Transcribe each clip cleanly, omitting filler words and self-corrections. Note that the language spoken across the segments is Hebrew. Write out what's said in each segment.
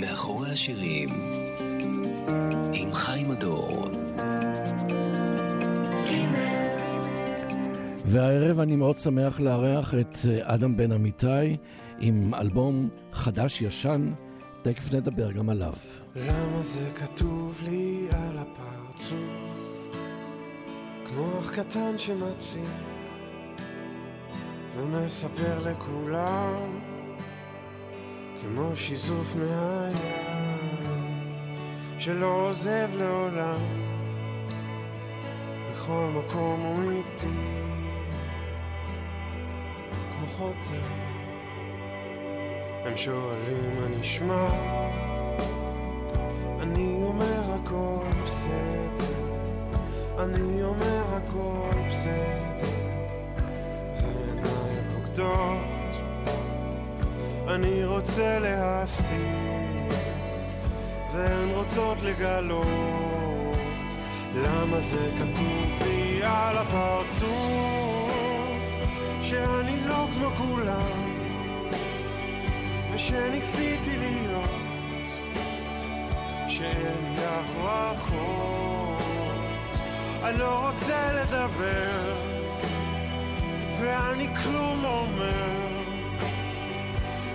מאחורי השירים עם חיים הדור. והערב אני מאוד שמח לארח את אדם בן אמיתי עם אלבום חדש ישן, תכף נדבר גם עליו. למה זה כתוב לי על הפרצוף כמו אח קטן שמציג ומספר לכולם כמו שיזוף מהים שלא עוזב לעולם, בכל מקום הוא איתי כמו חותם. הם שואלים מה נשמע, אני אומר הכל בסדר, אני אומר הכל בסדר, ועיניים פוקדות, אני רוצה להסתיר והן רוצות לגלות. למה זה כתוב לי על הפרצוף שאני לא כמו כולם ושניסיתי להיות שאין לי אח או אחות? אני לא רוצה לדבר ואני כלום לא אומר,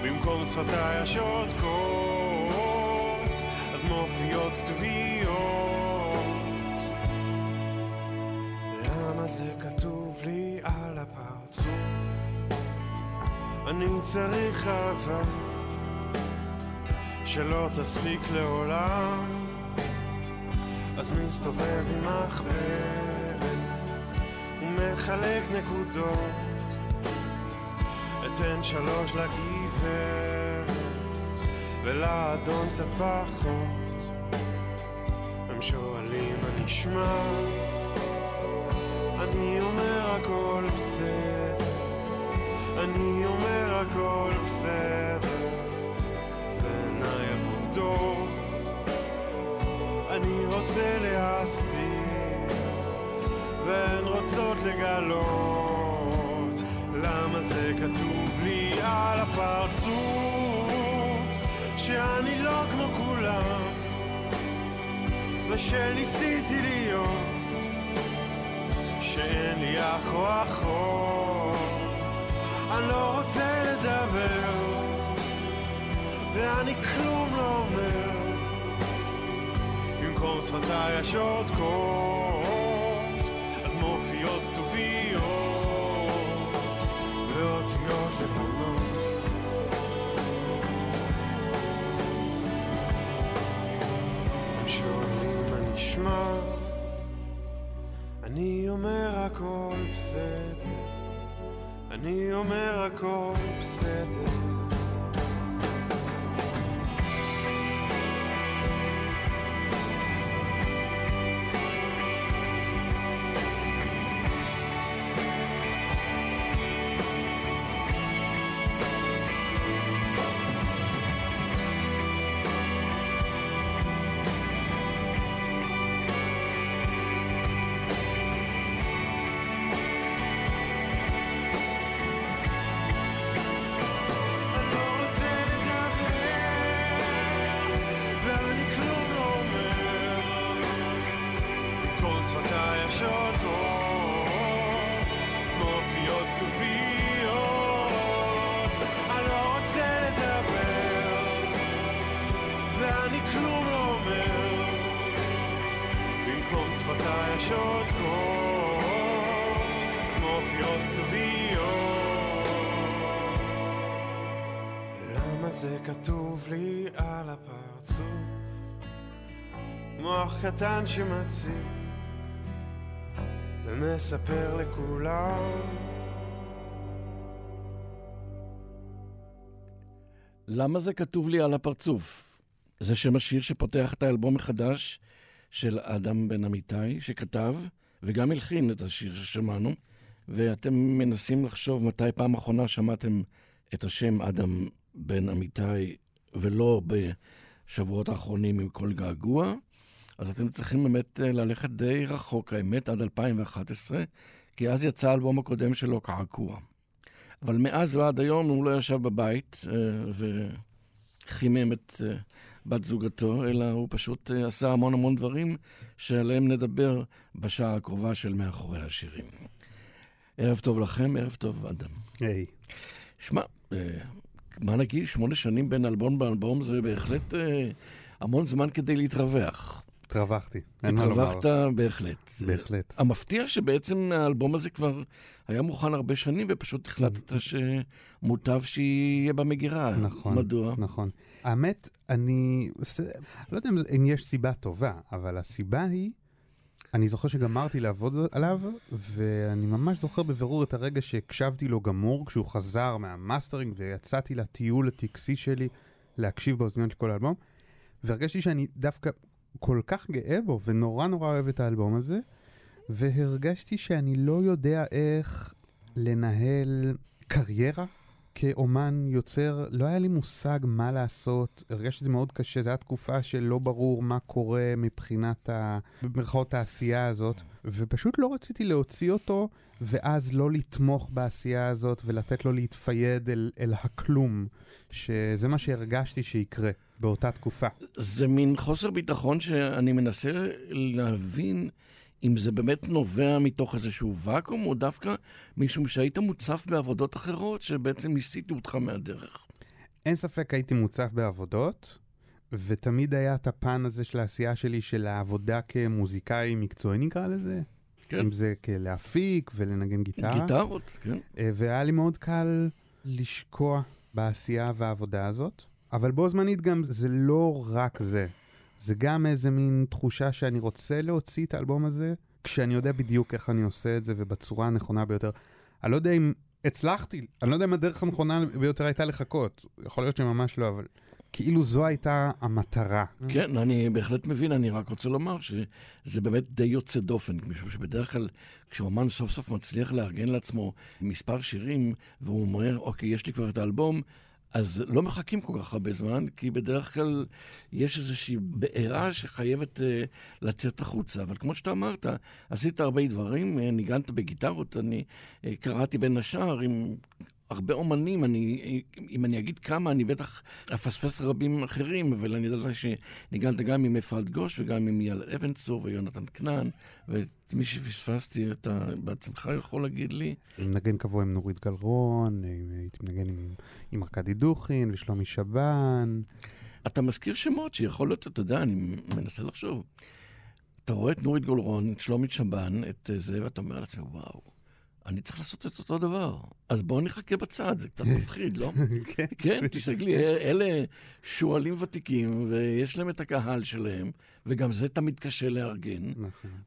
במקום שפתיי השותקות אז מופיעות כתוביות. למה זה כתוב לי על הפרצוף? אני צריך אהבה שלא תספיק לעולם, אז מסתובב עם מחברת ומחלק נקודות, אתן 3 לגברת ולאדון קצת פחות. הם שואלים מה נשמע, אני אומר הכל בסדר, אני אומר הכל בסדר, אני רוצה להסתיר והן רוצות לגלות. למה זה כתוב לי על הפרצוף שאני לא כמו כולם ושניסיתי להיות שאין לי אח או אחות? אני לא רוצה לדבר ואני כלום לא אומר, במקום שפתיי השותקות אז מופיעות כתוביות באותיות לבנות. הם שואלים מה נשמע, אני אומר הכל בסדר, אני אומר הכל בסדר. כתוב לי על הפרצוף מוח קטן שמציק ומספר לכולם. למה זה כתוב לי על הפרצוף? זה שם השיר שפותח את האלבום החדש של אדם בן אמיתי, שכתב וגם הלחין את השיר ששמענו, ואתם מנסים לחשוב מתי פעם אחרונה שמעתם את השם אדם בן אמיתי ולא בשבועות האחרונים עם כל געגוע. אז אתם צריכים באמת ללכת די רחוק, האמת, עד 2011, כי אז יצא האלבום הקודם שלו קעקוע. אבל מאז ועד היום הוא לא ישב בבית וחימם את בת זוגתו, אלא הוא פשוט עשה המון המון דברים שעליהם נדבר בשעה הקרובה של מאחורי השירים. ערב טוב לכם, ערב טוב אדם. היי. שמע, מה נגיד? 8 שנים בין אלבום באלבום זה בהחלט המון זמן כדי להתרווח. התרווחתי. התרווחת בהחלט. בהחלט. המפתיע שבעצם האלבום הזה כבר היה מוכן הרבה שנים, ופשוט החלטת שמוטב שיהיה במגירה. נכון. מדוע? נכון. האמת, אני לא יודע אם יש סיבה טובה, אבל הסיבה היא, אני זוכר שגמרתי לעבוד עליו, ואני ממש זוכר בבירור את הרגע שהקשבתי לו גמור, כשהוא חזר מהמאסטרינג, ויצאתי לטיול הטקסי שלי להקשיב באוזניות לכל האלבום, והרגשתי שאני דווקא כל כך גאה בו, ונורא נורא אוהב את האלבום הזה, והרגשתי שאני לא יודע איך לנהל קריירה כאומן יוצר, לא היה לי מושג מה לעשות, הרגשתי שזה מאוד קשה, זו הייתה תקופה שלא ברור מה קורה מבחינת במרכאות העשייה הזאת, ופשוט לא רציתי להוציא אותו, ואז לא לתמוך בעשייה הזאת, ולתת לו להתפייד אל הכלום, שזה מה שהרגשתי שיקרה באותה תקופה. זה מין חוסר ביטחון שאני מנסה להבין אם זה באמת נובע מתוך איזשהו וקום, או דווקא משום שהיית מוצף בעבודות אחרות, שבעצם הסיטו אותך מהדרך. אין ספק הייתי מוצף בעבודות, ותמיד היה את הפן הזה של העשייה שלי, של העבודה כמוזיקאי מקצועי, נקרא לזה. כן. אם זה כלהפיק ולנגן גיטרה. גיטרות, כן. והיה לי מאוד קל לשקוע בעשייה והעבודה הזאת, אבל בו זמנית גם זה לא רק זה. זה גם איזה מין תחושה שאני רוצה להוציא את האלבום הזה, כשאני יודע בדיוק איך אני עושה את זה, ובצורה הנכונה ביותר. אני לא יודע אם הצלחתי, אני לא יודע אם הדרך הנכונה ביותר הייתה לחכות. יכול להיות שממש לא, אבל כאילו זו הייתה המטרה. כן, אני בהחלט מבין, אני רק רוצה לומר שזה באמת די יוצא דופן, משום שבדרך כלל כשאומן סוף סוף מצליח לארגן לעצמו מספר שירים, והוא אומר, אוקיי, יש לי כבר את האלבום, אז לא מחכים כל כך הרבה זמן, כי בדרך כלל יש איזושהי בעירה שחייבת לצאת החוצה. אבל כמו שאתה אמרת, עשית הרבה דברים, ניגנת בגיטרות, אני קראתי בין השאר עם הרבה אומנים, אם אני אגיד כמה, אני בטח אפספס רבים אחרים, אבל אני יודע שניגנת גם עם אפרת גוש, וגם עם יעל אבנצור ויונתן קנן, ומי שפספסתי אתה בעצמך יכול להגיד לי. נגן קבוע עם נורית גלרון, הייתי מנגן עם ארכדי דוכין ושלומי שבן. אתה מזכיר שמות שיכול להיות, אתה יודע, אני מנסה לחשוב. אתה רואה את נורית גלרון, את שלומי שבן, את זה, ואתה אומר לעצמי, וואו. אני צריך לעשות את אותו דבר. אז בואו נחכה בצד, זה קצת מפחיד, לא? כן, תסתכלי, אלה שואלים ותיקים, ויש להם את הקהל שלהם, וגם זה תמיד קשה לארגן.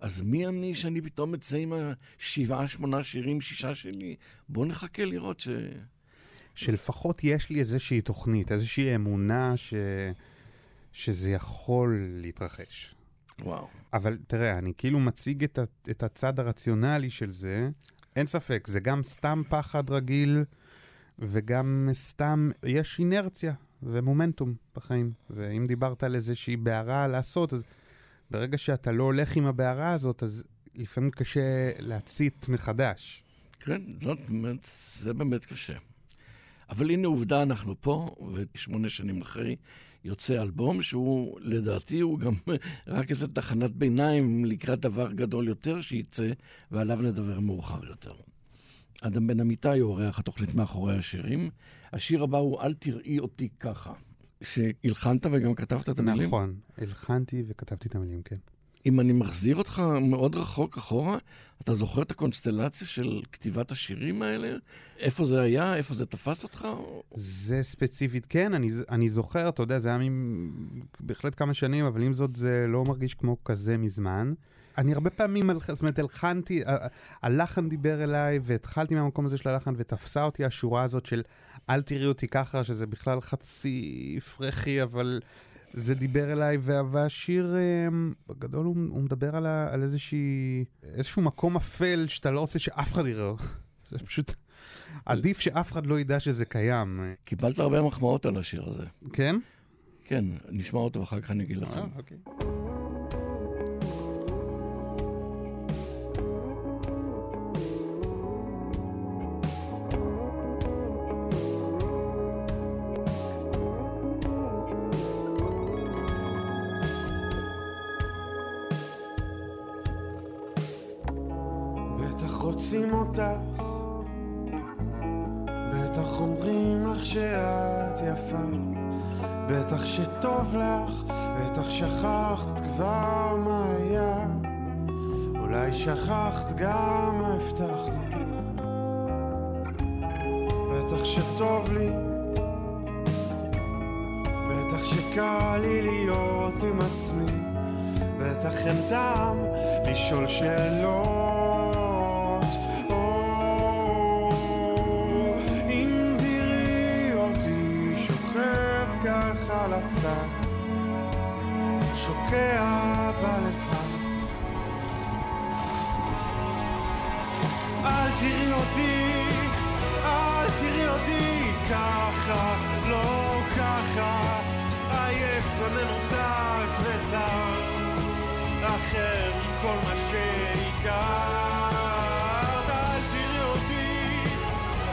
אז מי אני שאני פתאום מצא עם 7, 8 שירים, 6 שלי? בואו נחכה לראות שלפחות יש לי איזושהי תוכנית, איזושהי אמונה שזה יכול להתרחש. וואו. אבל תראה, אני כאילו מציג את הצד הרציונלי של זה, אין ספק, זה גם סתם פחד רגיל, וגם סתם, יש אינרציה ומומנטום בחיים. ואם דיברת על איזושהי בערה לעשות, אז ברגע שאתה לא הולך עם הבערה הזאת, אז לפעמים קשה להצית מחדש. כן, זה באמת קשה. אבל הנה עובדה, אנחנו פה, ו8 שנים אחרי יוצא אלבום, שהוא לדעתי הוא גם רק איזו תחנת ביניים לקראת דבר גדול יותר שייצא, ועליו נדבר מאוחר יותר. אדם בן אמיתי הוא עורך התוכנית מאחורי השירים. השיר הבא הוא "אל תראי אותי ככה", שהלחנת וגם כתבת את המילים. נכון, הלחנתי וכתבתי את המילים, כן. אם אני מחזיר אותך מאוד רחוק אחורה, אתה זוכר את הקונסטלציה של כתיבת השירים האלה? איפה זה היה? איפה זה תפס אותך? זה ספציפית, כן, אני זוכר, אתה יודע, זה היה בהחלט כמה שנים, אבל עם זאת זה לא מרגיש כמו כזה מזמן. אני הרבה פעמים, זאת אומרת, הלחנתי, הלחן דיבר אליי, והתחלתי מהמקום הזה של הלחן, ותפסה אותי השורה הזאת של "אל תראי אותי ככה", שזה בכלל חצי פרחי, אבל זה דיבר אליי, והשיר בגדול הוא מדבר על איזשהו מקום אפל שאתה לא רוצה שאף אחד יראה. זה פשוט עדיף שאף אחד לא ידע שזה קיים. קיבלת הרבה מחמאות על השיר הזה. כן? כן, נשמע אותו ואחר כך אני אגיד לכם. אוקיי. רוצים אותך, בטח אומרים לך שאת יפה, בטח שטוב לך, בטח שכחת כבר מה היה, אולי שכחת גם מה הבטחנו, בטח שטוב לי, בטח שקל לי להיות עם עצמי, בטח אין טעם לשאול שאלות. אם תראי אותי שוכב כך על הצד, שוקע בלבד, אל תראי אותי, אל תראי אותי ככה, לא ככה, עייף ומנותק וזר, אחר מכל מה שהכרת. אל תראי אותי,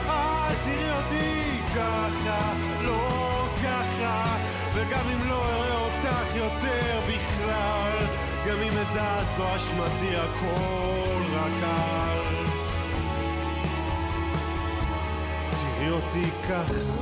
אל תראי אותי ככה, לא ככה, וגם אם לא אראה אותך יותר בכלל, גם אם אדע זו אשמתי, הכל רק על תראי אותי ככה.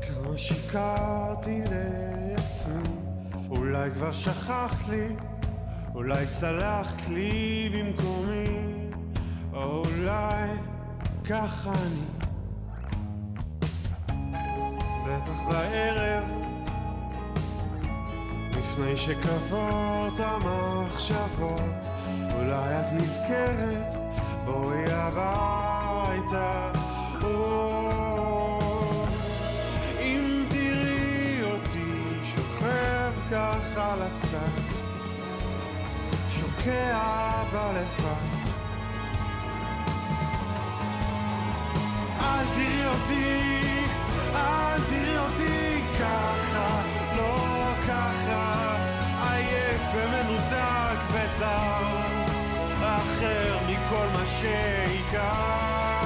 כמה שיקרתי לעצמי, אולי כבר שכחת לי, אולי סלחת לי במקומי, או אולי ככה אני, בטח בערב לפני שכבות המחשבות, אולי את נזכרת בואי הביתה. אם תראי אותי שוכב כך על הצד, שוקע בלבד, אל תראי אותי, אל תראי אותי ככה, לא ככה, עייף ומנותק וזר, אחר מכל מה שהכרת.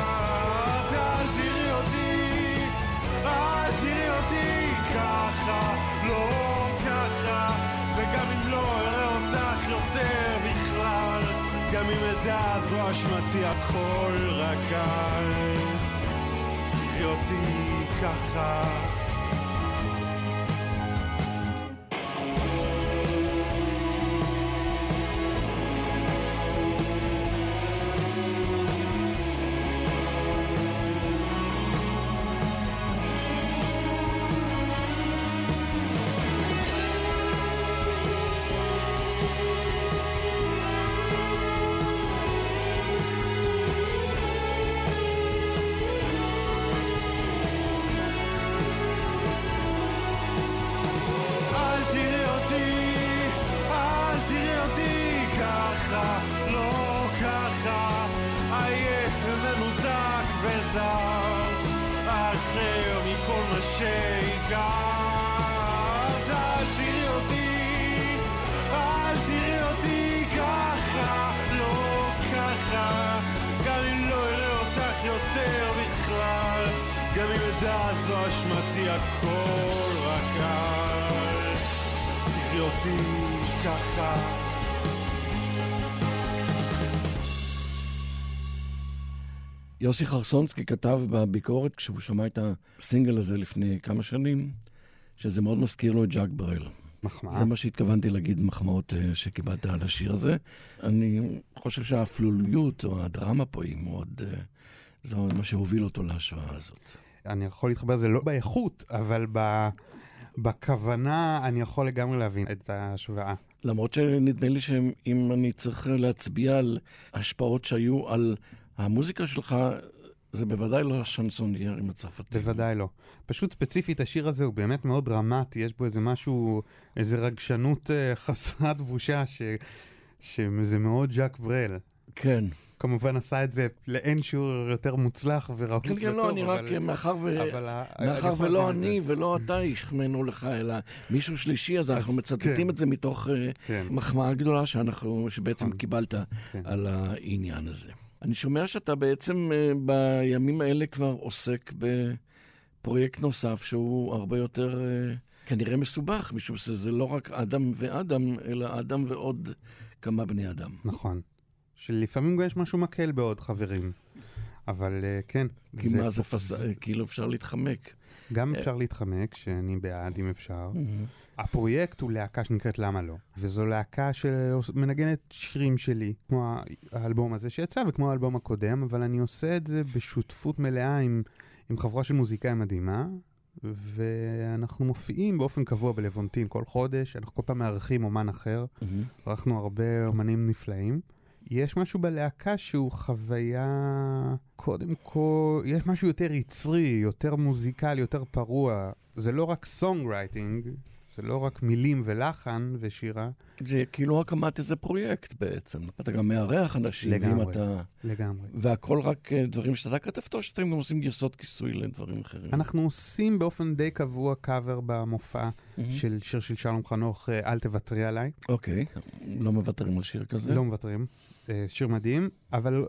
אל תראי אותי, אל תראי אותי ככה, לא ככה, וגם אם לא אראה אותך יותר בכלל, גם אם אדע זו אשמתי, הכל רק על תראי אותי ככה. יוסי חרסונסקי כתב בביקורת כשהוא שמע את הסינגל הזה לפני כמה שנים, שזה מאוד מזכיר לו את ג'אק ברל. מחמאה. זה מה שהתכוונתי להגיד, מחמאות שקיבלת על השיר הזה. אני חושב שהאפלוליות או הדרמה פה היא מאוד, זה מה שהוביל אותו להשוואה הזאת. אני יכול להתחבר לזה לא באיכות, אבל בכוונה אני יכול לגמרי להבין את ההשוואה. למרות שנדמה לי שאם אני צריך להצביע על השפעות שהיו על המוזיקה שלך, זה בוודאי לא השנסונייר עם הצרפתים. בוודאי לא. פשוט ספציפית, השיר הזה הוא באמת מאוד דרמטי, יש בו איזה משהו, איזה רגשנות חסרת בושה, שזה מאוד ג'אק ברל. כן. כמובן עשה את זה לאין שיעור יותר מוצלח וראוי יותר. כן, לא, אני רק מאחר ולא אני ולא אתה ישכמנו לך, אלא מישהו שלישי, אז אנחנו מצטטים את זה מתוך מחמאה גדולה שבעצם קיבלת על העניין הזה. אני שומע שאתה בעצם בימים האלה כבר עוסק בפרויקט נוסף שהוא הרבה יותר כנראה מסובך, משום שזה לא רק אדם ואדם, אלא אדם ועוד כמה בני אדם. נכון. שלפעמים גם יש משהו מקל בעוד חברים. אבל כן. כי מה זה פסאי? כאילו אפשר להתחמק. גם אפשר להתחמק, שאני בעד אם אפשר. הפרויקט הוא להקה שנקראת למה לא. וזו להקה שמנגנת שירים שלי, כמו האלבום הזה שיצא וכמו האלבום הקודם, אבל אני עושה את זה בשותפות מלאה עם חברה של מוזיקאים מדהימה, ואנחנו מופיעים באופן קבוע בלוונטין כל חודש, אנחנו כל פעם מארחים אומן אחר, ערכנו הרבה אומנים נפלאים. יש משהו בלהקה שהוא חוויה, קודם כל, יש משהו יותר יצרי, יותר מוזיקלי, יותר פרוע. זה לא רק סונגרייטינג, זה לא רק מילים ולחן ושירה. זה כאילו הקמת איזה פרויקט בעצם. אתה גם מארח אנשים. לגמרי, לגמרי. והכל רק דברים שאתה כתבת, או שאתם גם עושים גרסות כיסוי לדברים אחרים? אנחנו עושים באופן די קבוע קאבר במופע של שיר של שלום חנוך, אל תוותרי עליי. אוקיי, לא מוותרים על שיר כזה? לא מוותרים. שיר מדהים, אבל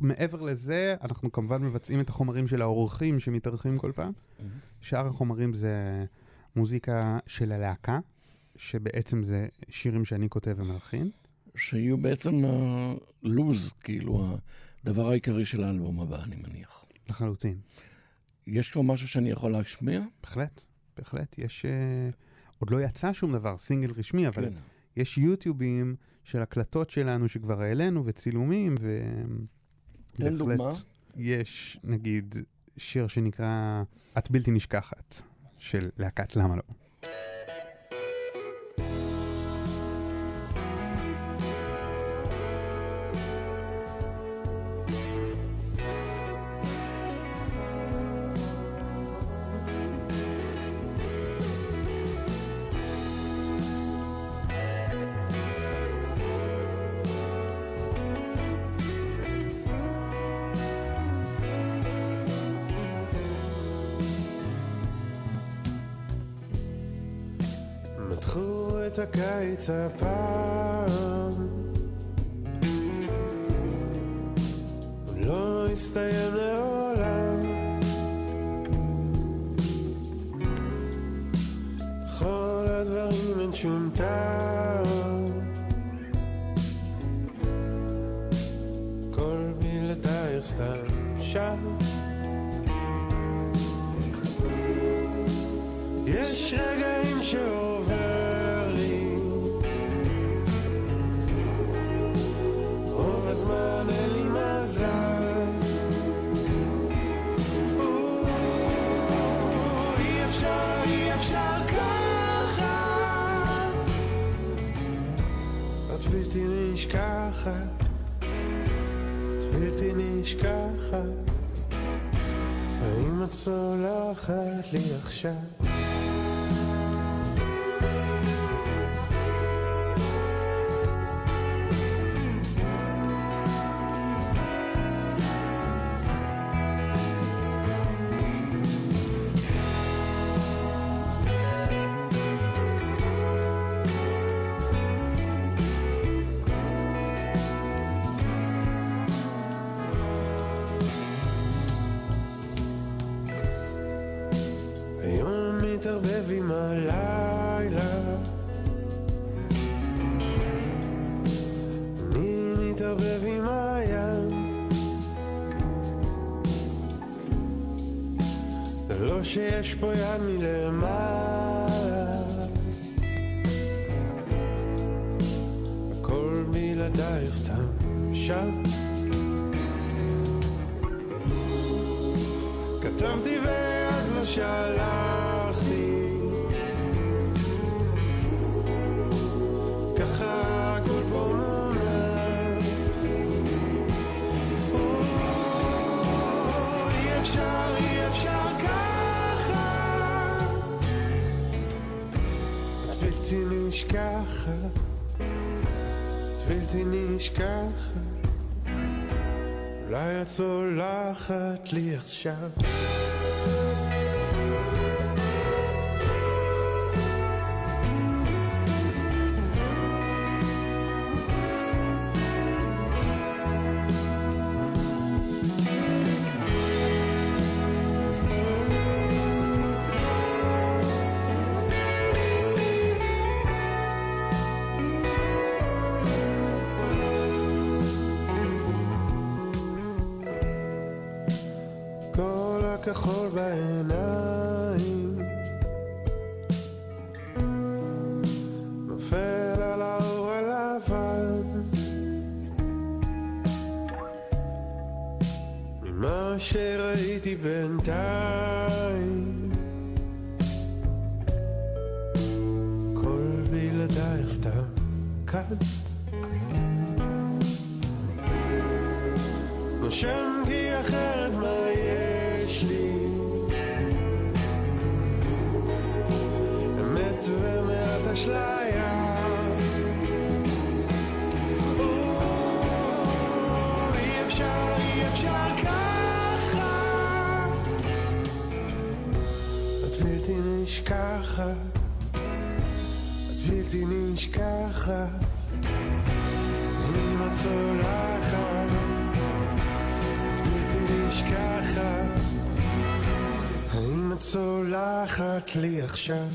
מעבר לזה, אנחנו כמובן מבצעים את החומרים של האורחים שמתארחים כל פעם. שאר החומרים זה מוזיקה של הלהקה, שבעצם זה שירים שאני כותב ומלחין. שיהיו בעצם הלוז, כאילו הדבר העיקרי של האלבום הבא, אני מניח. לחלוטין. יש כבר משהו שאני יכול להשמיע? בהחלט, בהחלט. יש, עוד לא יצא שום דבר, סינגל רשמי, אבל יש יוטיובים של הקלטות שלנו שכבר העלינו, וצילומים, תן דוגמה. יש, נגיד, שיר שנקרא את בלתי נשכחת. של להקת למה לא. הקיץ הפעם לא הסתיים לעולם, כל הדברים אין שום טעם, כל בלעדייך סתם שם. יש רגעים שעובר זמן, אין לי מזל, אי אפשר, אי אפשר ככה, את בלתי נשכחת, את בלתי נשכחת, האם את סולחת לי עכשיו? שיש פה יד מלמעלה, הכל בלעדייך סתם שם. כתבתי ואז לא שלחתי, ככה הכל פה מונח, אי אפשר, אי אפשר נשכחת, את בלתי נשכחת, אולי את הולכת לי עכשיו כחול בעיניים נופל על האור הלבן ממה שראיתי בינתיים כל בלעדייך סתם כאן נושם כי אחרת מה יהיה אמת ומעט אשליה אי אפשר, אי אפשר ככה את בלתי נשכחת את בלתי נשכחת אם את צולחת את בלתי נשכחת האם את צולחת לי עכשיו?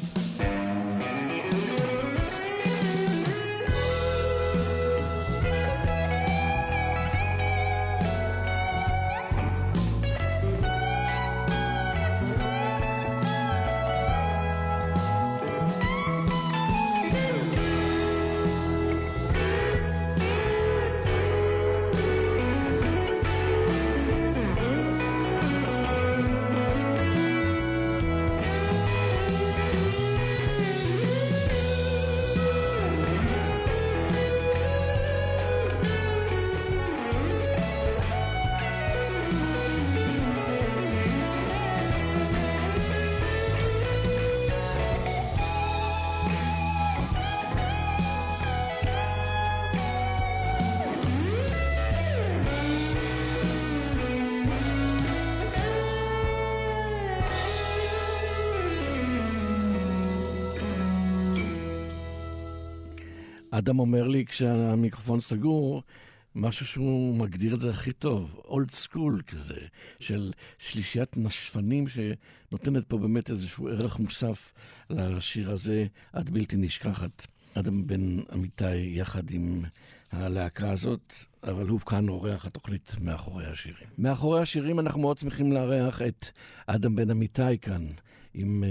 אדם אומר לי כשהמיקרופון סגור, משהו שהוא מגדיר את זה הכי טוב, אולד סקול כזה, של שלישיית נשפנים שנותנת פה באמת איזשהו ערך מוסף לשיר הזה, עד בלתי נשכחת. אדם בן אמיתי יחד עם הלהקה הזאת, אבל הוא כאן אורח התוכנית מאחורי השירים. מאחורי השירים אנחנו מאוד שמחים לארח את אדם בן אמיתי כאן, עם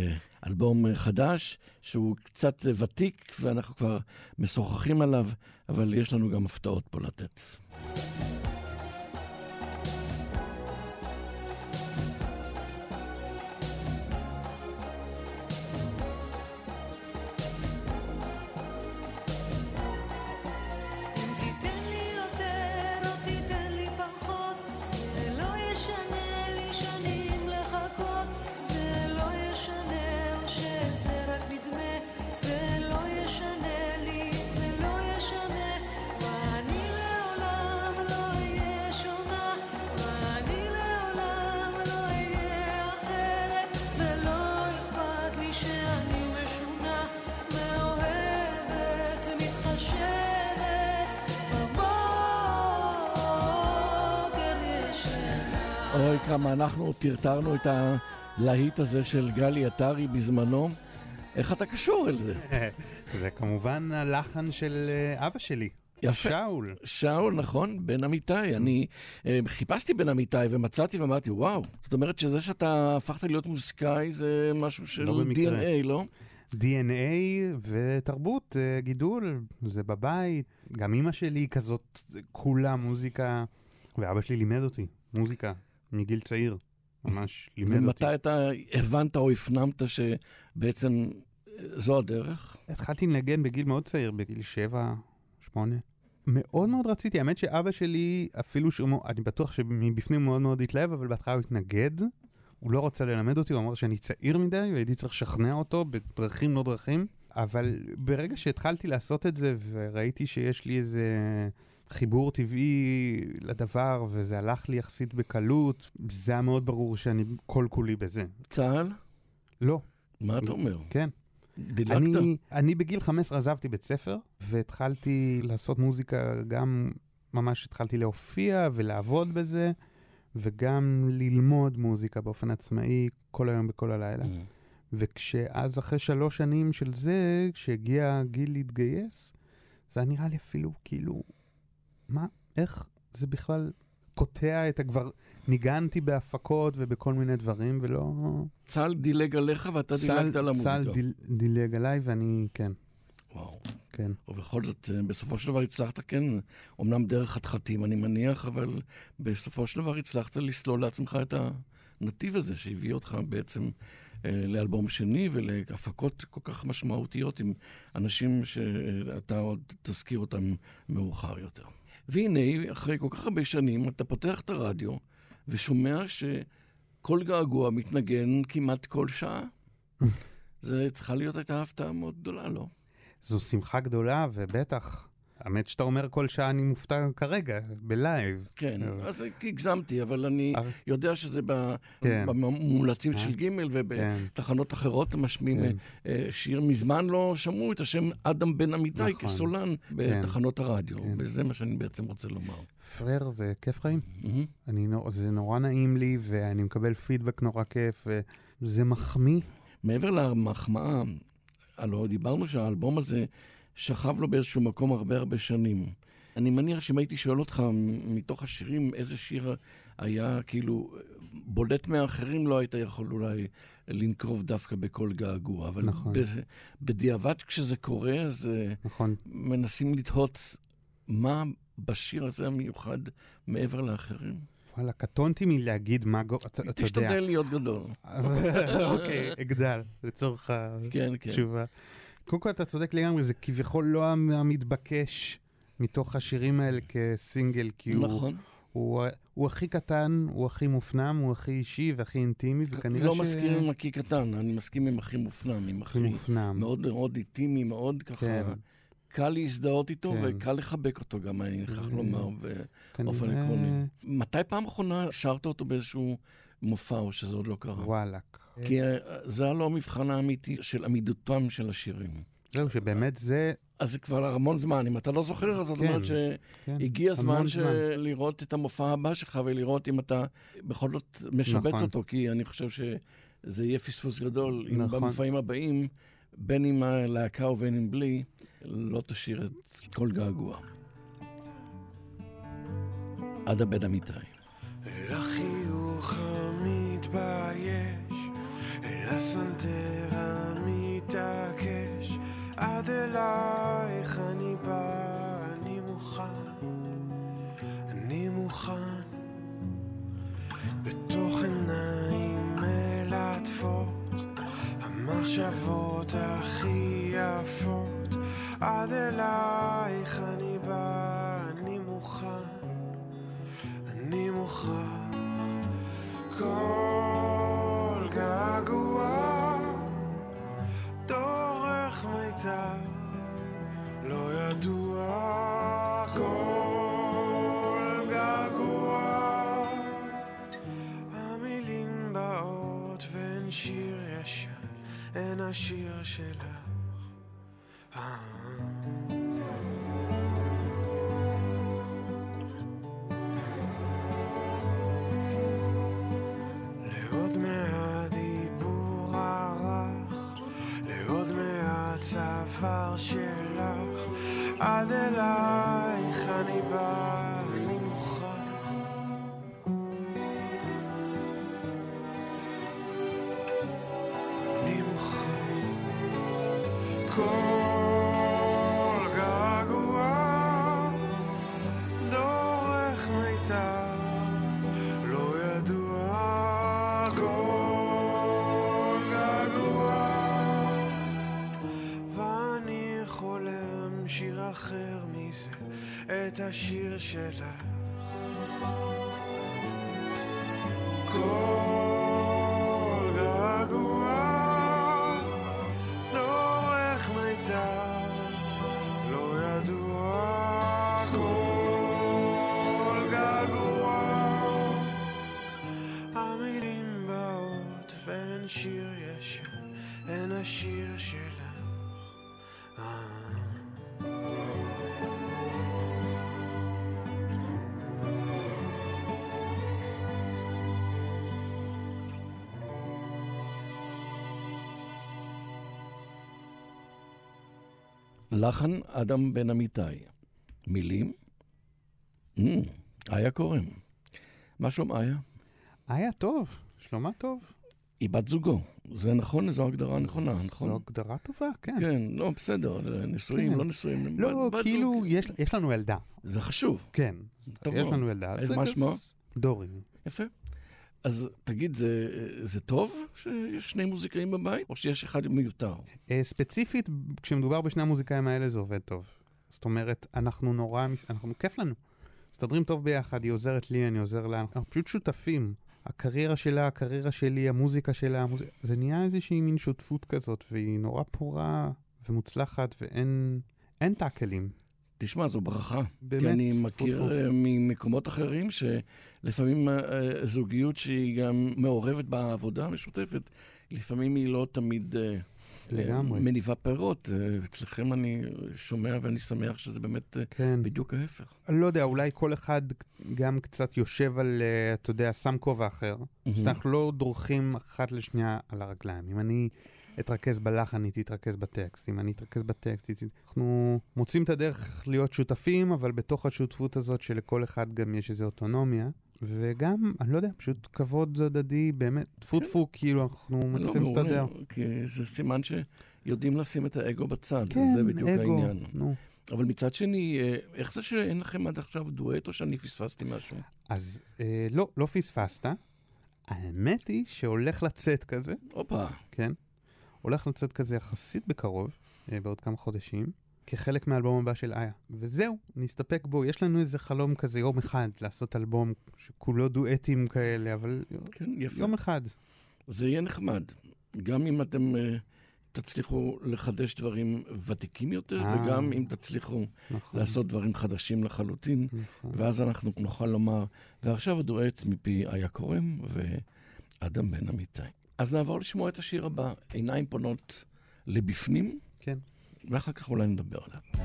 אלבום חדש שהוא קצת ותיק ואנחנו כבר משוחחים עליו, אבל יש לנו גם הפתעות פה לתת. כמה אנחנו תרתרנו את הלהיט הזה של גלי אתרי בזמנו. איך אתה קשור אל זה? זה כמובן הלחן של אבא שלי. יפה. שאול. שאול, נכון, בן אמיתי. אני חיפשתי בן אמיתי ומצאתי ואמרתי, וואו, זאת אומרת שזה שאתה הפכת להיות מוזיקאי זה משהו של DNA, לא? DNA ותרבות, גידול, זה בבית. גם אמא שלי כזאת כולה מוזיקה, ואבא שלי לימד אותי מוזיקה. מגיל צעיר, ממש לימד אותי. ומתי אתה הבנת או הפנמת שבעצם זו הדרך? התחלתי לנגן בגיל מאוד צעיר, בגיל 7, 8. מאוד מאוד רציתי, האמת שאבא שלי אפילו, אני בטוח שמבפנים הוא מאוד מאוד התלהב, אבל בהתחלה הוא התנגד, הוא לא רוצה ללמד אותי, הוא אמר שאני צעיר מדי, והייתי צריך לשכנע אותו בדרכים לא דרכים, אבל ברגע שהתחלתי לעשות את זה, וראיתי שיש לי איזה חיבור טבעי לדבר, וזה הלך לי יחסית בקלות. זה היה מאוד ברור שאני כל כולי בזה. צהל? לא. מה אתה אומר? כן. דילגת? אני בגיל 15 עזבתי בית ספר, והתחלתי לעשות מוזיקה, גם ממש התחלתי להופיע ולעבוד בזה, וגם ללמוד מוזיקה באופן עצמאי, כל היום בכל הלילה. וכשאז אחרי 3 שנים של זה, כשהגיע גיל להתגייס, זה היה נראה לי אפילו כאילו, מה, איך זה בכלל קוטע את הגבר, ניגנתי בהפקות ובכל מיני דברים, ולא... צהל דילג עליך ואתה דילגת על המוזיקה. צהל דילג עליי ואני, כן. וואו. כן. ובכל זאת, בסופו של דבר הצלחת, כן, אמנם דרך חתחתים אני מניח, אבל בסופו של דבר הצלחת לסלול לעצמך את הנתיב הזה, שהביא אותך בעצם... לאלבום שני ולהפקות כל כך משמעותיות עם אנשים שאתה עוד תזכיר אותם מאוחר יותר. והנה, אחרי כל כך הרבה שנים, אתה פותח את הרדיו ושומע שכל געגוע מתנגן כמעט כל שעה. זה צריכה להיות הייתה הפתעה מאוד גדולה, לא? זו שמחה גדולה, ובטח. האמת שאתה אומר כל שעה אני מופתע כרגע, בלייב. כן, אז הגזמתי, אבל אני יודע שזה במומלצים של ג' ובתחנות אחרות משמיעים שיר. מזמן לא שמעו את השם אדם בן אמיתי כסולן בתחנות הרדיו, וזה מה שאני בעצם רוצה לומר. פרר, זה כיף חיים. זה נורא נעים לי, ואני מקבל פידבק נורא כיף, וזה מחמיא. מעבר למחמאה, הלוא דיברנו שהאלבום הזה שכב לו באיזשהו מקום הרבה הרבה שנים. אני מניח שאם הייתי שואל אותך מתוך השירים, איזה שיר היה כאילו בולט מהאחרים, לא היית יכול אולי לנקרוב דווקא בכל געגוע. אבל נכון. בדיעבד כשזה קורה, אז נכון. מנסים לתהות מה בשיר הזה המיוחד מעבר לאחרים. וואלה, קטונתי מלהגיד מה... תשתדל להיות גדול. אוקיי, אגדל, לצורך התשובה. קודם כל, אתה צודק לגמרי, זה כביכול לא המתבקש מתוך השירים האלה כסינגל, כי הוא הכי קטן, הוא הכי מופנם, הוא הכי אישי והכי אינטימי, וכנראה ש... לא מסכים עם הכי קטן, אני מסכים עם הכי מופנם, עם הכי מאוד מאוד איטימי, מאוד ככה... קל להזדהות איתו וקל לחבק אותו גם, אני נכח לומר, באופן עקרוני. מתי פעם אחרונה שרת אותו באיזשהו מופע, או שזה עוד לא קרה? וואלק. כי זה לא המבחן האמיתי של עמידותם של השירים. זהו, שבאמת זה... אז זה כבר המון זמן, אם אתה לא זוכר, אז זאת אומרת שהגיע הזמן לראות את המופע הבא שלך, ולראות אם אתה בכל זאת משבץ אותו, כי אני חושב שזה יהיה פספוס גדול, אם במופעים הבאים, בין עם הלהקה ובין עם בלי, לא תשאיר את כל געגוע. עדה בן אמיתי. לחיוך המתבייש, לסנטר המתעקש, עד אלייך אני בא, אני מוכן, אני מוכן. בתוך עיניים מלטפות, המחשבות הכי יפות, עד אלייך אני בא, אני מוכן, אני מוכן. כל געגוע דורך מיתר לא ידוע, כל געגוע המילים באות ואין שיר ישן, אין השיר שלך. לעוד מהדיבור הרך, לעוד מהצוואר שלך, עד אלייך אני בא, אני מוכרח. אני מוכרח. כל געגוע דורך מיתר לא ידוע, אחר מזה את השיר שלך. כל געגוע דורך מיתר לא ידוע, כל שיר ישן, אין השיר שלך. לחן אדם בן אמיתי, מילים איה קורם. מה שום איה? איה טוב, שלמה טוב. היא בת זוגו, זה נכון, זו הגדרה נכונה, נכון? זו הגדרה טובה, כן. כן, לא, בסדר, נשואים, לא נשואים. לא, כאילו, יש לנו ילדה. זה חשוב. כן, יש לנו ילדה. מה שמה? דורי. יפה. אז תגיד, זה טוב שיש שני מוזיקאים בבית, או שיש אחד מיותר? ספציפית, כשמדובר בשני המוזיקאים האלה, זה עובד טוב. זאת אומרת, אנחנו נורא, אנחנו כיף לנו. מסתדרים טוב ביחד, היא עוזרת לי, אני עוזר לה, אנחנו פשוט שותפים. הקריירה שלה, הקריירה שלי, המוזיקה שלה, זה נהיה איזושהי מין שותפות כזאת, והיא נורא פורה ומוצלחת, ואין תעכלים. תשמע, זו ברכה. באמת. כי אני מכיר ממקומות אחרים, שלפעמים זוגיות שהיא גם מעורבת בעבודה המשותפת, לפעמים היא לא תמיד מניבה פירות. אצלכם אני שומע ואני שמח שזה באמת בדיוק ההפך. לא יודע, אולי כל אחד גם קצת יושב על, אתה יודע, שם כובע אחר. אז אנחנו לא דורכים אחת לשנייה על הרגליים. אם אני אתרכז בלחן, היא תתרכז בטקסט. אם אני אתרכז בטקסט, אנחנו מוצאים את הדרך להיות שותפים, אבל בתוך השותפות הזאת שלכל אחד גם יש איזו אוטונומיה. וגם, אני לא יודע, פשוט כבוד הדדי, באמת, תפו-תפו, כאילו אנחנו מצליחים להסתדר. כי זה סימן שיודעים לשים את האגו בצד, זה בדיוק העניין. אבל מצד שני, איך זה שאין לכם עד עכשיו דואט, או שאני פספסתי משהו? אז לא, לא פספסת. האמת היא שהולך לצאת כזה. אופה. כן. הולך לצאת כזה יחסית בקרוב, בעוד כמה חודשים, כחלק מהאלבום הבא של איה. וזהו, נסתפק בו. יש לנו איזה חלום כזה יום אחד, לעשות אלבום שכולו דואטים כאלה, אבל כן, יום אחד. זה יהיה נחמד. גם אם אתם תצליחו לחדש דברים ותיקים יותר, וגם אם תצליחו לעשות דברים חדשים לחלוטין, ואז אנחנו נוכל לומר, ועכשיו הדואט מפי איה קורם ואדם בן אמיתי. אז נעבור לשמוע את השיר הבא, עיניים פונות לבפנים. כן. ואחר כך אולי נדבר עליו.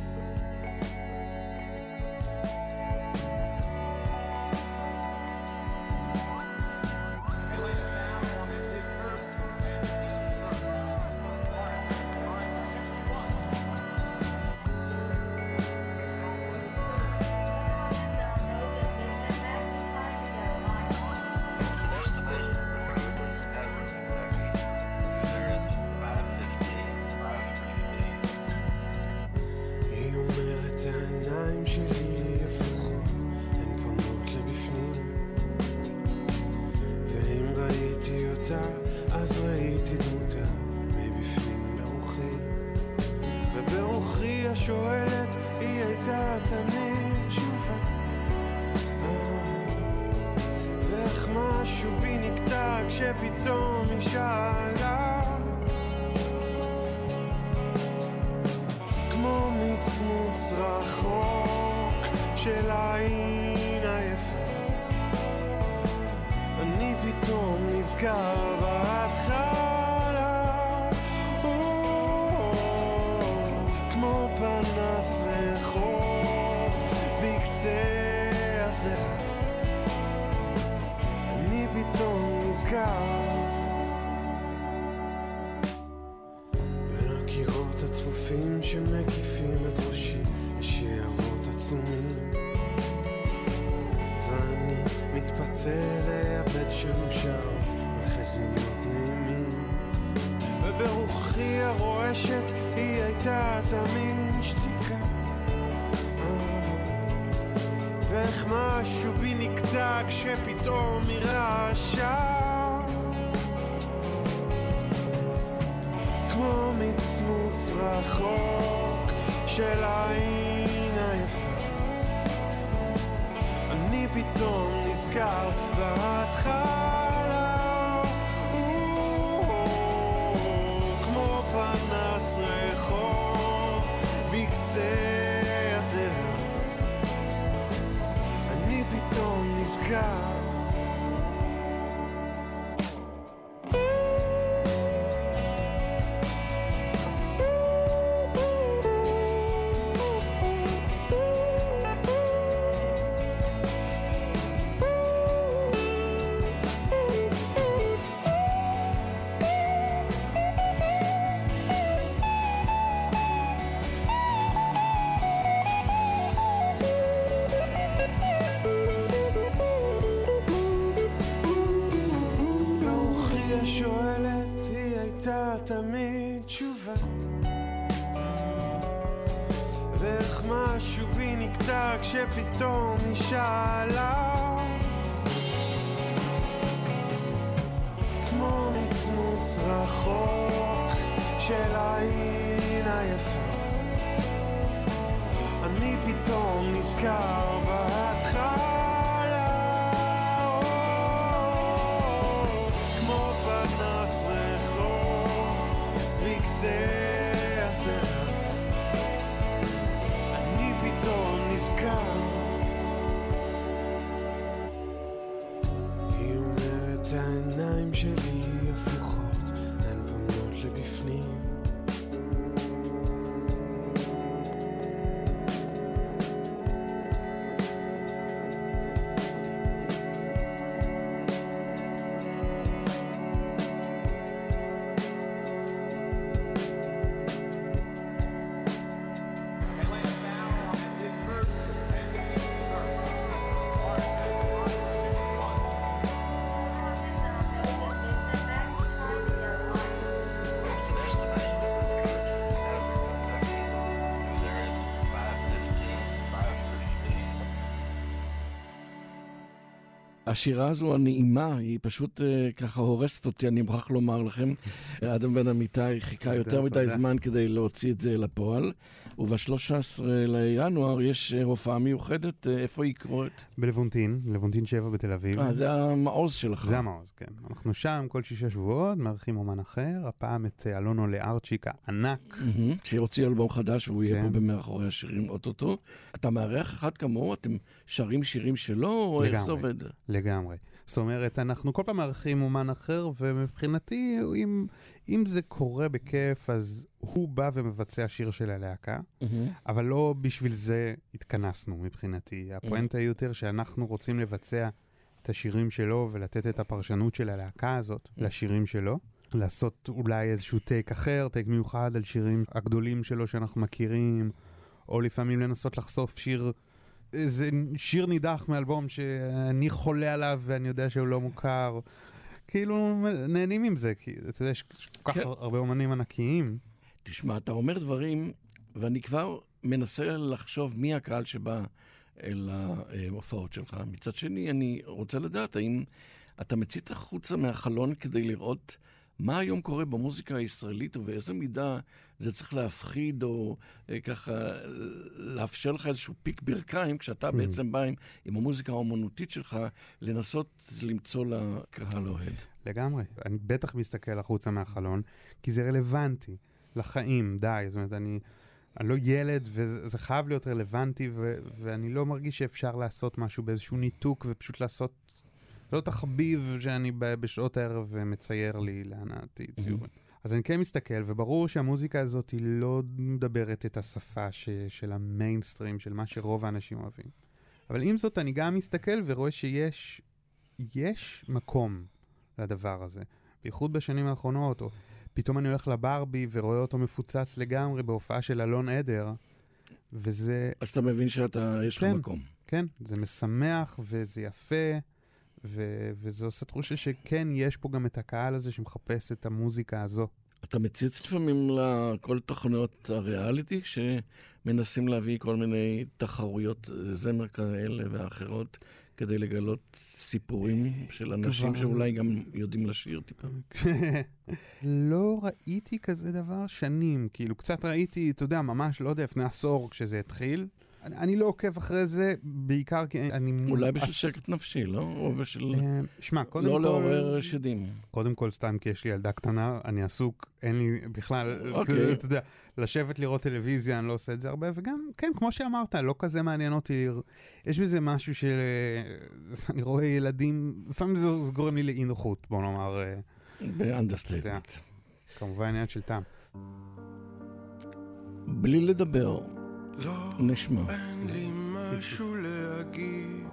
God. הייתה תמיד תשובה, ואיך משהו בי נקטע כשפתאום היא שאלה, כמו נצמוץ רחוק של העין היפה, אני פתאום נזכר בהתחלה. היא אומרת העיניים שלי הפוכות, הן פונות לבפנים, השירה הזו הנעימה, היא פשוט ככה הורסת אותי, אני מוכרח לומר לכם. אדם בן אמיתי חיכה יותר מדי זמן כדי להוציא את זה לפועל, וב-13 לינואר יש הופעה מיוחדת, איפה היא קורית? בלוונטין, לוונטין 7 בתל אביב. זה המעוז שלך. זה המעוז, כן. אנחנו שם כל 6 שבועות, מארחים אומן אחר, הפעם את אלונו לארצ'יק הענק. שהוציא אלבום חדש, והוא יהיה פה במאחורי השירים אוטוטו. אתה מארח אחד כמוהו, אתם שרים שירים שלו, או איך זה עובד? לגמרי. זאת אומרת, אנחנו כל פעם מארחים אומן אחר, ומבחינתי, אם זה קורה בכיף, אז הוא בא ומבצע שיר של הלהקה, אבל לא בשביל זה התכנסנו מבחינתי. הפואנטה יותר שאנחנו רוצים לבצע את השירים שלו, ולתת את הפרשנות של הלהקה הזאת לשירים שלו, לעשות אולי איזשהו טייק אחר, טייק מיוחד על שירים הגדולים שלו שאנחנו מכירים, או לפעמים לנסות לחשוף שיר, איזה שיר נידח מאלבום שאני חולה עליו ואני יודע שהוא לא מוכר. כאילו נהנים עם זה, כי אתה יודע, יש כל כך הרבה אומנים ענקיים. תשמע, אתה אומר דברים, ואני כבר מנסה לחשוב מי הקהל שבא אל ההופעות שלך. מצד שני, אני רוצה לדעת, האם אתה מצית החוצה מהחלון כדי לראות מה היום קורה במוזיקה הישראלית, ובאיזה מידה זה צריך להפחיד, או ככה לאפשר לך איזשהו פיק ברכיים, כשאתה בעצם בא עם המוזיקה האומנותית שלך, לנסות למצוא לקהל אוהד. לגמרי. אני בטח מסתכל החוצה מהחלון, כי זה רלוונטי לחיים, די. זאת אומרת, אני לא ילד, וזה חייב להיות רלוונטי, ואני לא מרגיש שאפשר לעשות משהו באיזשהו ניתוק, ופשוט לעשות לא תחביב שאני בשעות הערב מצייר לי להנעתי ציורים. אז אני כן מסתכל, וברור שהמוזיקה הזאת היא לא מדברת את השפה של המיינסטרים, של מה שרוב האנשים אוהבים. אבל עם זאת אני גם מסתכל ורואה שיש מקום לדבר הזה. בייחוד בשנים האחרונות, או פתאום אני הולך לברבי ורואה אותו מפוצץ לגמרי בהופעה של אלון עדר, וזה... אז אתה מבין שאתה, יש לך מקום. כן, זה משמח וזה יפה. וזה עושה תחושה שכן, יש פה גם את הקהל הזה שמחפש את המוזיקה הזו. אתה מציץ לפעמים לכל תוכניות הריאליטי, שמנסים להביא כל מיני תחרויות זמר כאלה ואחרות, כדי לגלות סיפורים של אנשים שאולי גם יודעים לשיר טיפה. לא ראיתי כזה דבר שנים, כאילו קצת ראיתי, אתה יודע, ממש לא יודע, לפני עשור כשזה התחיל, אני לא עוקב אחרי זה, בעיקר כי אני... אולי בשביל שקט נפשי, לא? או בשביל... שמע, קודם כל... לא לעורר שדים. קודם כל, סתם כי יש לי ילדה קטנה, אני עסוק, אין לי בכלל... אוקיי. אתה יודע, לשבת לראות טלוויזיה, אני לא עושה את זה הרבה, וגם, כן, כמו שאמרת, לא כזה מעניין אותי. יש בזה משהו של... אני רואה ילדים... לפעמים זה גורם לי לאי-נוחות, בוא נאמר... באנדרסטייטמנט. כמובן, עניין של טעם. בלי לדבר... לא, אין לי משהו להגיד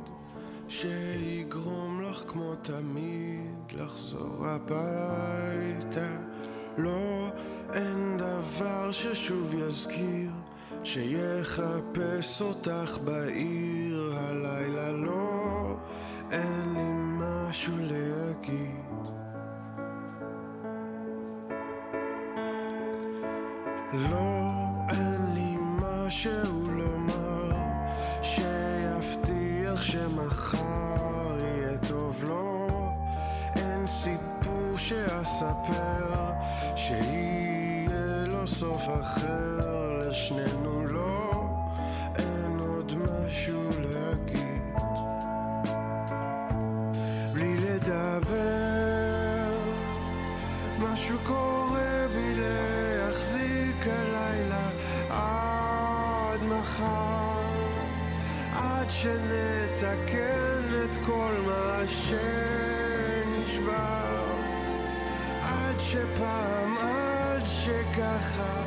שיגרום לך כמו תמיד לחזור הביתה. לא, אין דבר ששוב יזכיר שיחפש אותך בעיר הלילה. לא, אין לי משהו להגיד לא, אין לי משהו לומר שיפתיח שמחר יהיה טוב. לא, אין סיפור שאספר שיהיה לו סוף אחר. לשנינו לא, אין עוד משהו להגיד. בלי לדבר משהו קורה בי להחזיק הלילה עד מחר, עד שנתקן את כל מה שנשבר, עד שפעם, עד שככה.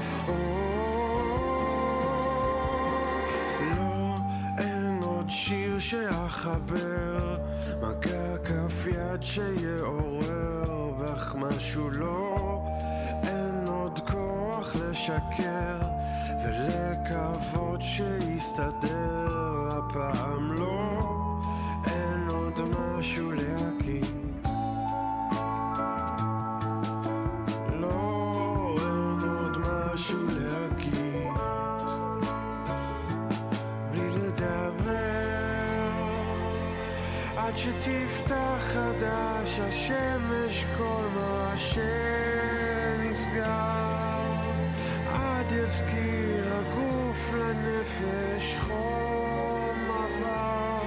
לא, אין עוד שיר שאחבר, מגע כף יד שיעורר בך משהו. לא, אין עוד כוח לשקר ולקוות שיסתדר הפעם. לא, אין עוד משהו להגיד. עד שתפתח חדש השמש כל מה שנסגר, עד יזכיר הגוף לנפש חום עבר,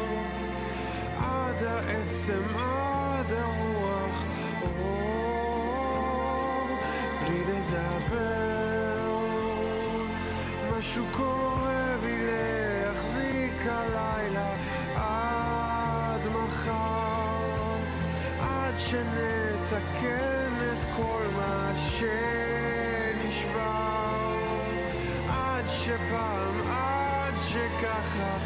עד העצם, עד הרוח אור. בלי לדבר משהו קורה בי להחזיק הלילה עד מחר, עד שנתקן את כל מה שנשבר, עד שפעם, עד שככה.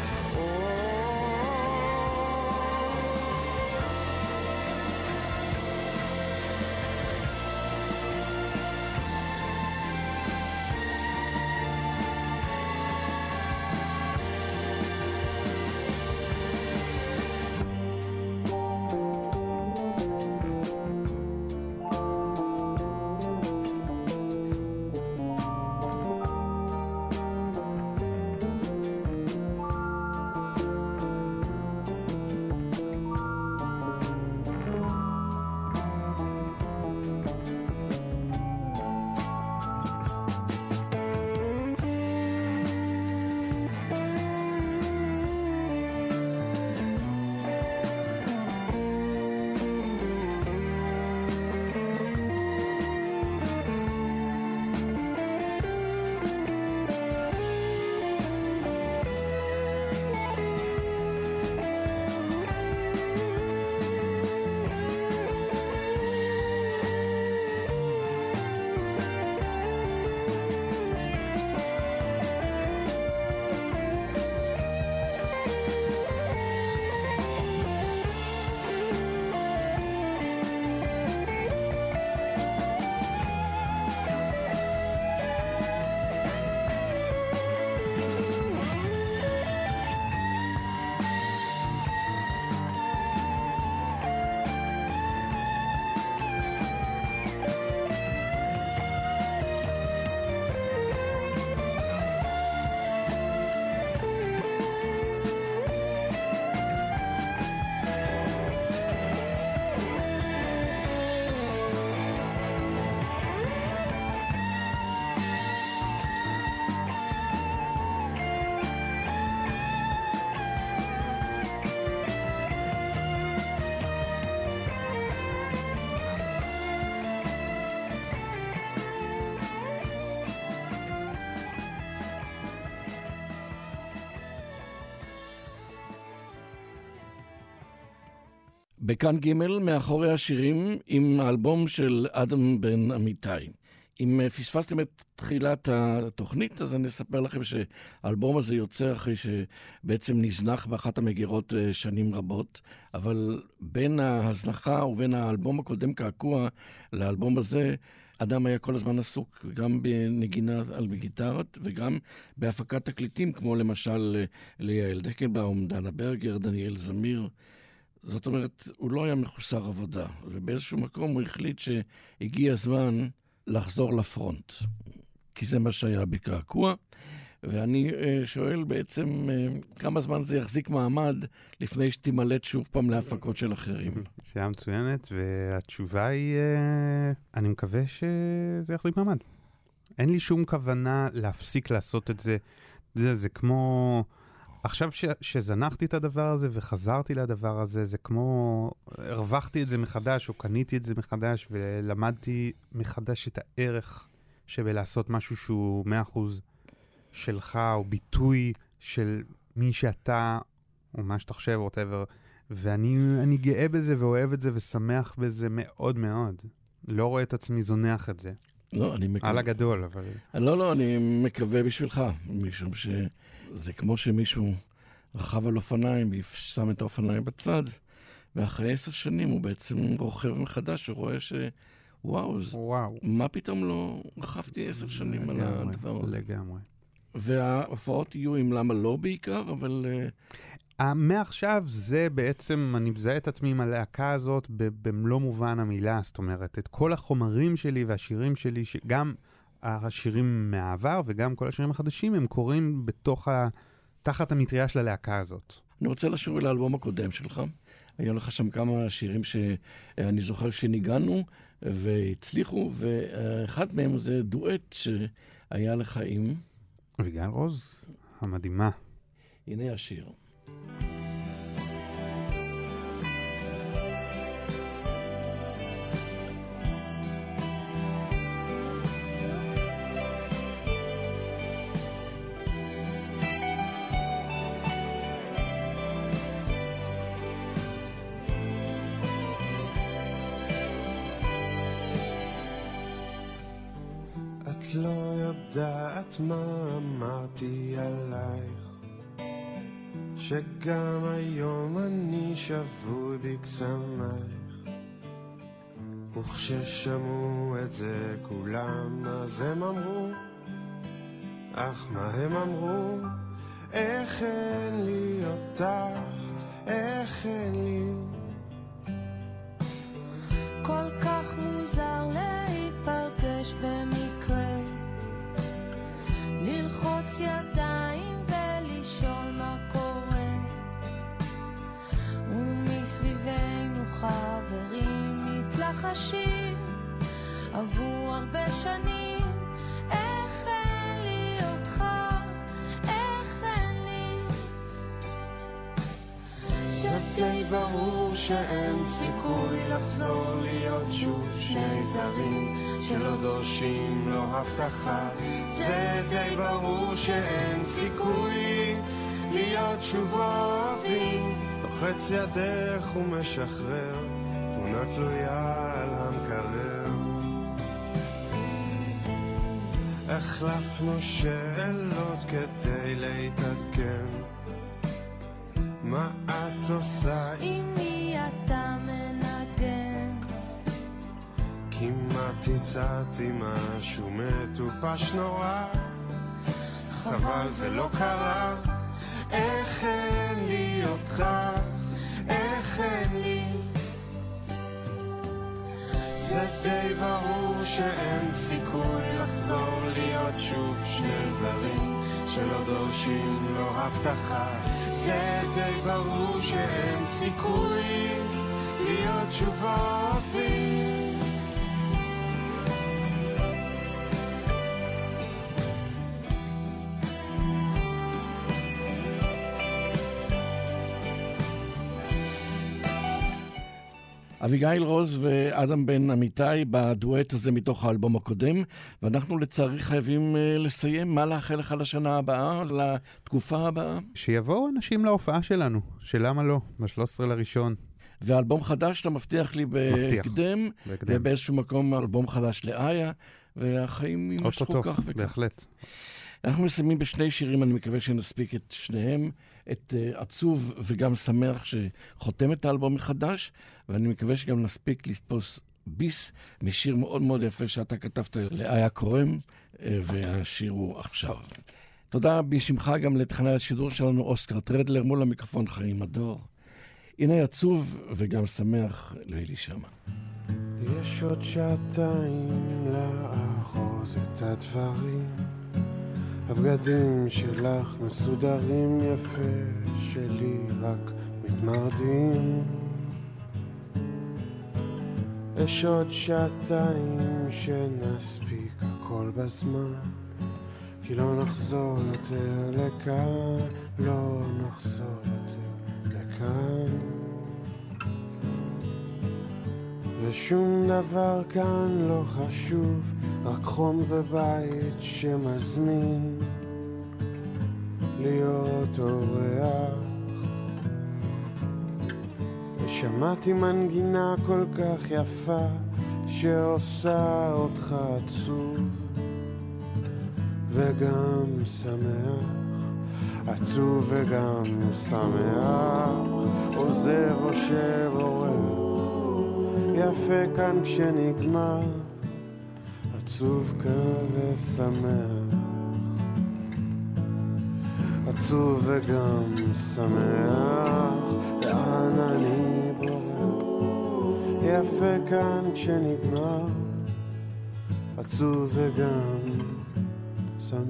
בכאן ג' מאחורי השירים עם האלבום של אדם בן אמיתי. אם פספסתם את תחילת התוכנית, אז אני אספר לכם שהאלבום הזה יוצא אחרי שבעצם נזנח באחת המגירות שנים רבות, אבל בין ההזנחה ובין האלבום הקודם קעקוע לאלבום הזה, אדם היה כל הזמן עסוק, גם בנגינה על גיטרות וגם בהפקת תקליטים, כמו למשל ליאל דקל, דנה ברגר, דניאל זמיר. זאת אומרת, הוא לא היה מחוסר עבודה, ובאיזשהו מקום הוא החליט שהגיע הזמן לחזור לפרונט. כי זה מה שהיה בקעקוע, ואני שואל בעצם כמה זמן זה יחזיק מעמד לפני שתימלט שוב פעם להפקות של אחרים. שאלה מצוינת, והתשובה היא, אני מקווה שזה יחזיק מעמד. אין לי שום כוונה להפסיק לעשות את זה. זה כמו... עכשיו שזנחתי את הדבר הזה וחזרתי לדבר הזה, זה כמו הרווחתי את זה מחדש או קניתי את זה מחדש ולמדתי מחדש את הערך שבלעשות משהו שהוא 100% שלך או ביטוי של מי שאתה או מה שאתה חושב או whatever. ואני גאה בזה ואוהב את זה ושמח בזה מאוד מאוד. לא רואה את עצמי זונח את זה. לא, אני מקווה. על הגדול, אבל... לא, אני מקווה בשבילך, משום שזה כמו שמישהו רכב על אופניים, שם את האופניים בצד, ואחרי 10 שנים הוא בעצם רוכב מחדש, הוא רואה שוואו, מה פתאום לא רכבתי 10 שנים על הדבר הזה. לגמרי. וההופעות יהיו עם למה לא בעיקר, אבל... מעכשיו זה בעצם, אני מזהה את עצמי עם הלהקה הזאת במלוא מובן המילה, זאת אומרת, את כל החומרים שלי והשירים שלי, גם השירים מהעבר וגם כל השירים החדשים, הם קוראים תחת המטריה של הלהקה הזאת. אני רוצה לשוב אל האלבום הקודם שלך. היה לך שם כמה שירים שאני זוכר שניגענו והצליחו, ואחד מהם זה דואט שהיה לך עם... אביגיל רוז, המדהימה. הנה השיר. את לא יודעת מה אמרתי עלייך, שגם היום אני שבוי בקסמך, וכששמעו את זה כולם אז הם אמרו, אך מה הם אמרו? איך אין לי אותך, איך אין לי. כל כך מוזר להיפגש במקרה, ללחוץ ידיים ולשאול מה קורה. ומסביבנו חברים מתלחשים, עברו הרבה שנים, איך אין לי אותך, איך אין לי. זה די ברור שאין סיכוי לחזור להיות שוב שני זרים שלא דורשים לו הבטחה. זה די ברור שאין סיכוי להיות שוב אוהבים. לוחץ ידך ומשחרר, תמונה תלויה על המקרר. החלפנו שאלות כדי להתעדכן, מה את עושה? עם מי אתה מנגן? כמעט הצעתי משהו מטופש נורא, חבל זה לא קרה. איך אין לי אותך, איך אין לי. זה די ברור שאין סיכוי לחזור להיות שוב שני זרים שלא דורשים לו הבטחה. זה די ברור שאין סיכוי להיות שוב אוהבים. אביגיל רוז ואדם בן אמיתי בדואט הזה מתוך האלבום הקודם, ואנחנו לצערי חייבים לסיים. מה לאחל לך לשנה הבאה, לתקופה הבאה? שיבואו אנשים להופעה שלנו, שלמה לא, ב-13 לראשון. ואלבום חדש, אתה מבטיח לי בקדם, ובאיזשהו מקום אלבום חדש לאיה, והחיים יימשכו כך וכך. בהחלט. אנחנו מסיימים בשני שירים, אני מקווה שנספיק את שניהם, את עצוב וגם שמח שחותם את האלבום מחדש, ואני מקווה שגם נספיק לתפוס ביס משיר מאוד מאוד יפה שאתה כתבת לאיה קורם, והשיר הוא עכשיו. תודה בשמך גם לתחנת השידור שלנו אוסקר טרדלר, מול המיקרופון חיים הדור. הנה עצוב וגם שמח לאלי שמה. יש עוד שעתיים לאחור, אז את הדברים, הבגדים שלך מסודרים יפה, שלי רק מתמרדים. יש עוד שעתיים שנספיק הכל בזמן, כי לא נחזור יותר לכאן, לא נחזור יותר לכאן. ושום דבר כאן לא חשוב, רק חום ובית שמזמין להיות אורח. ושמעתי מנגינה כל כך יפה שעושה אותך עצוב וגם שמח, עצוב וגם שמח, עוזב או שבורח, יפה כאן כשנגמר, עצוב כאן ושמח, עצוב וגם שמח, לאן אני בורח, יפה כאן כשנגמר, עצוב וגם שמח.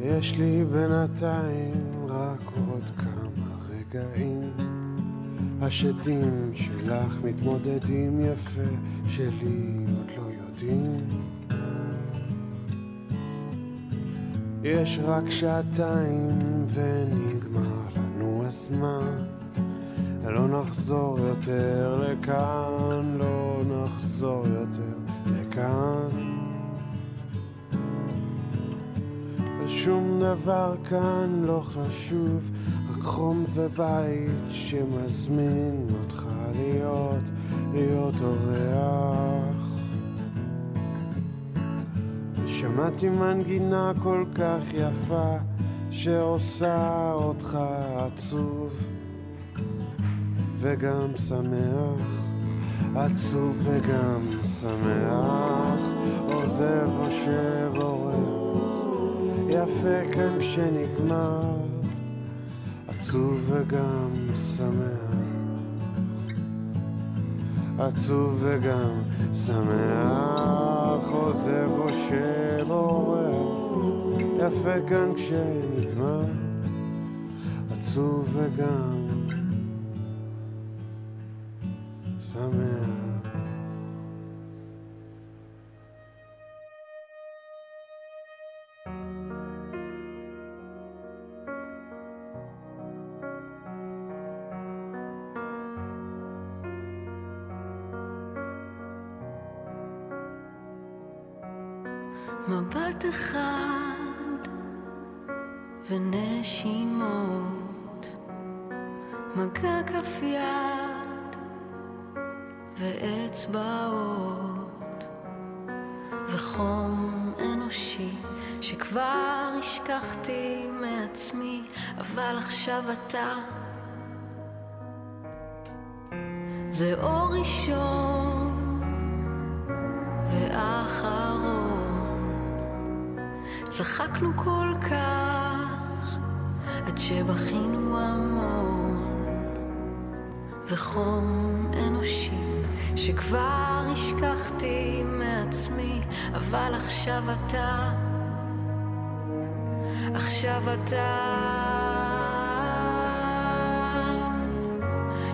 יש לי בינתיים רק עוד כמה רגעים, השדים שלך מתמודדים יפה, שלי עוד לא יודעים. יש רק שעתיים ונגמר לנו הזמן, לא נחזור יותר לכאן, לא נחזור יותר לכאן. שום דבר כאן לא חשוב, חום ובית שמזמין אותך להיות אורח. שמעתי מנגינה כל כך יפה שעושה אותך עצוב וגם שמח, עצוב וגם שמח, עוזב או שבורח, יפה כאן כשנגמר, עצוב וגם שמח, עצוב וגם שמח, עוזב או שבורח, יפה כאן כשנגמר, עצוב וגם שמח. מבט אחד ונשימות, מגע כף יד ואצבעות, וחום אנושי שכבר השכחתי מעצמי, אבל עכשיו אתה זה אור ראשון ואחרון. צחקנו כל כך עד שבכינו המון, וחום אנושי שכבר השכחתי מעצמי, אבל עכשיו אתה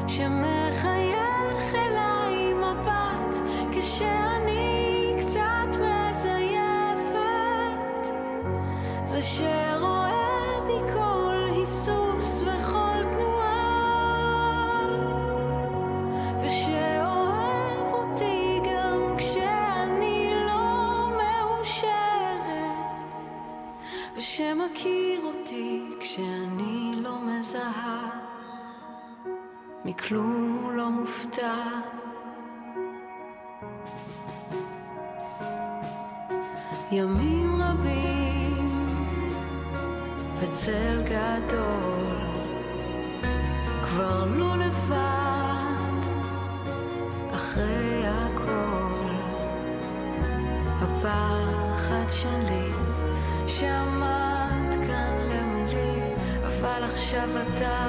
שמחייך אליי מבט כשאני שרואה בי כל היסוס וכל תנועה, ושאוהב אותי גם כשאני לא מאושרת, ושמכיר אותי כשאני לא מזהה, מכלום הוא לא מופתע. ימים רבים וצל גדול, כבר לא לבד אחרי הכל. הפחד שלי שעמד כאן למולי, אבל עכשיו אתה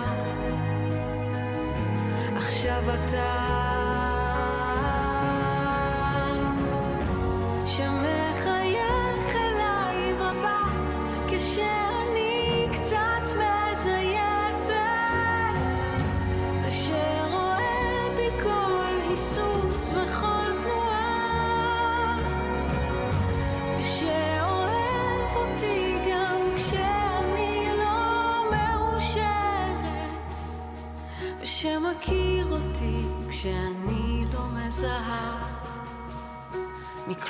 שמחייך אליי מבט כשאני קצת מזייפת, זה שרואה בי כל היסוס וכל תנועה, ושאוהב אותי גם כשאני לא מאושרת, ושמכיר אותי כשאני לא מזהה,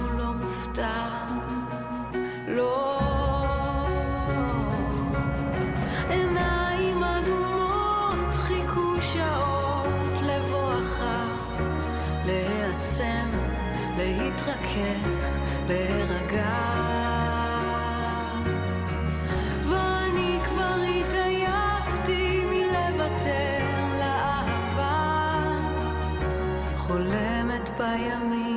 הוא לא מופתע, לא. עיניים אדומות חיכו שעות לבואכה, להעצם, להתרכך, להירגע, ואני כבר התעייפתי מלוותר לאהבה, חולמת בימים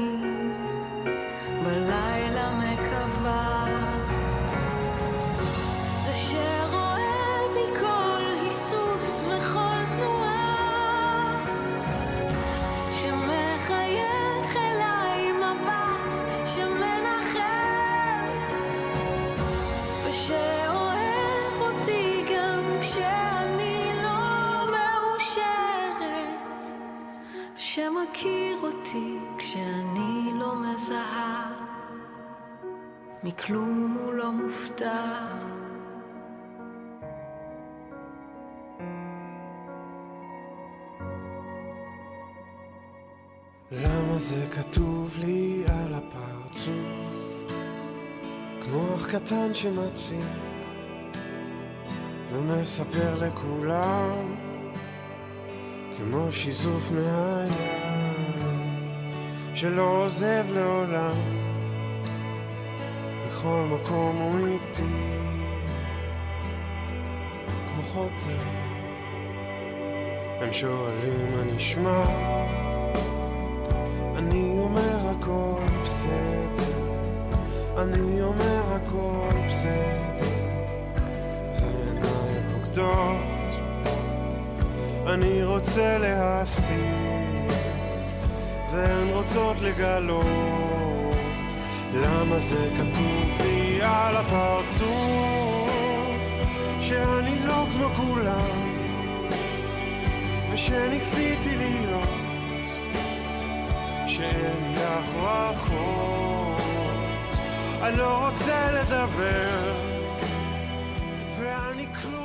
כשאני לא מזהה, מכלום הוא לא מופתע. למה זה כתוב לי על הפרצוף כמו אח קטן שמציק ומספר לכולם כמו שיזוף מהיד שלא עוזב לעולם, בכל מקום הוא איתי כמו חוטר. הם שואלים מה נשמע, אני אומר הכל בסדר, אני אומר הכל בסדר, ועיניים פוקדות, אני רוצה להסתיר והן רוצות לגלות. למה זה כתוב לי על הפרצוף שאני לא כמו כולם, ושניסיתי להיות שאין לי אח או אחות, אני לא רוצה לדבר ואני כלום.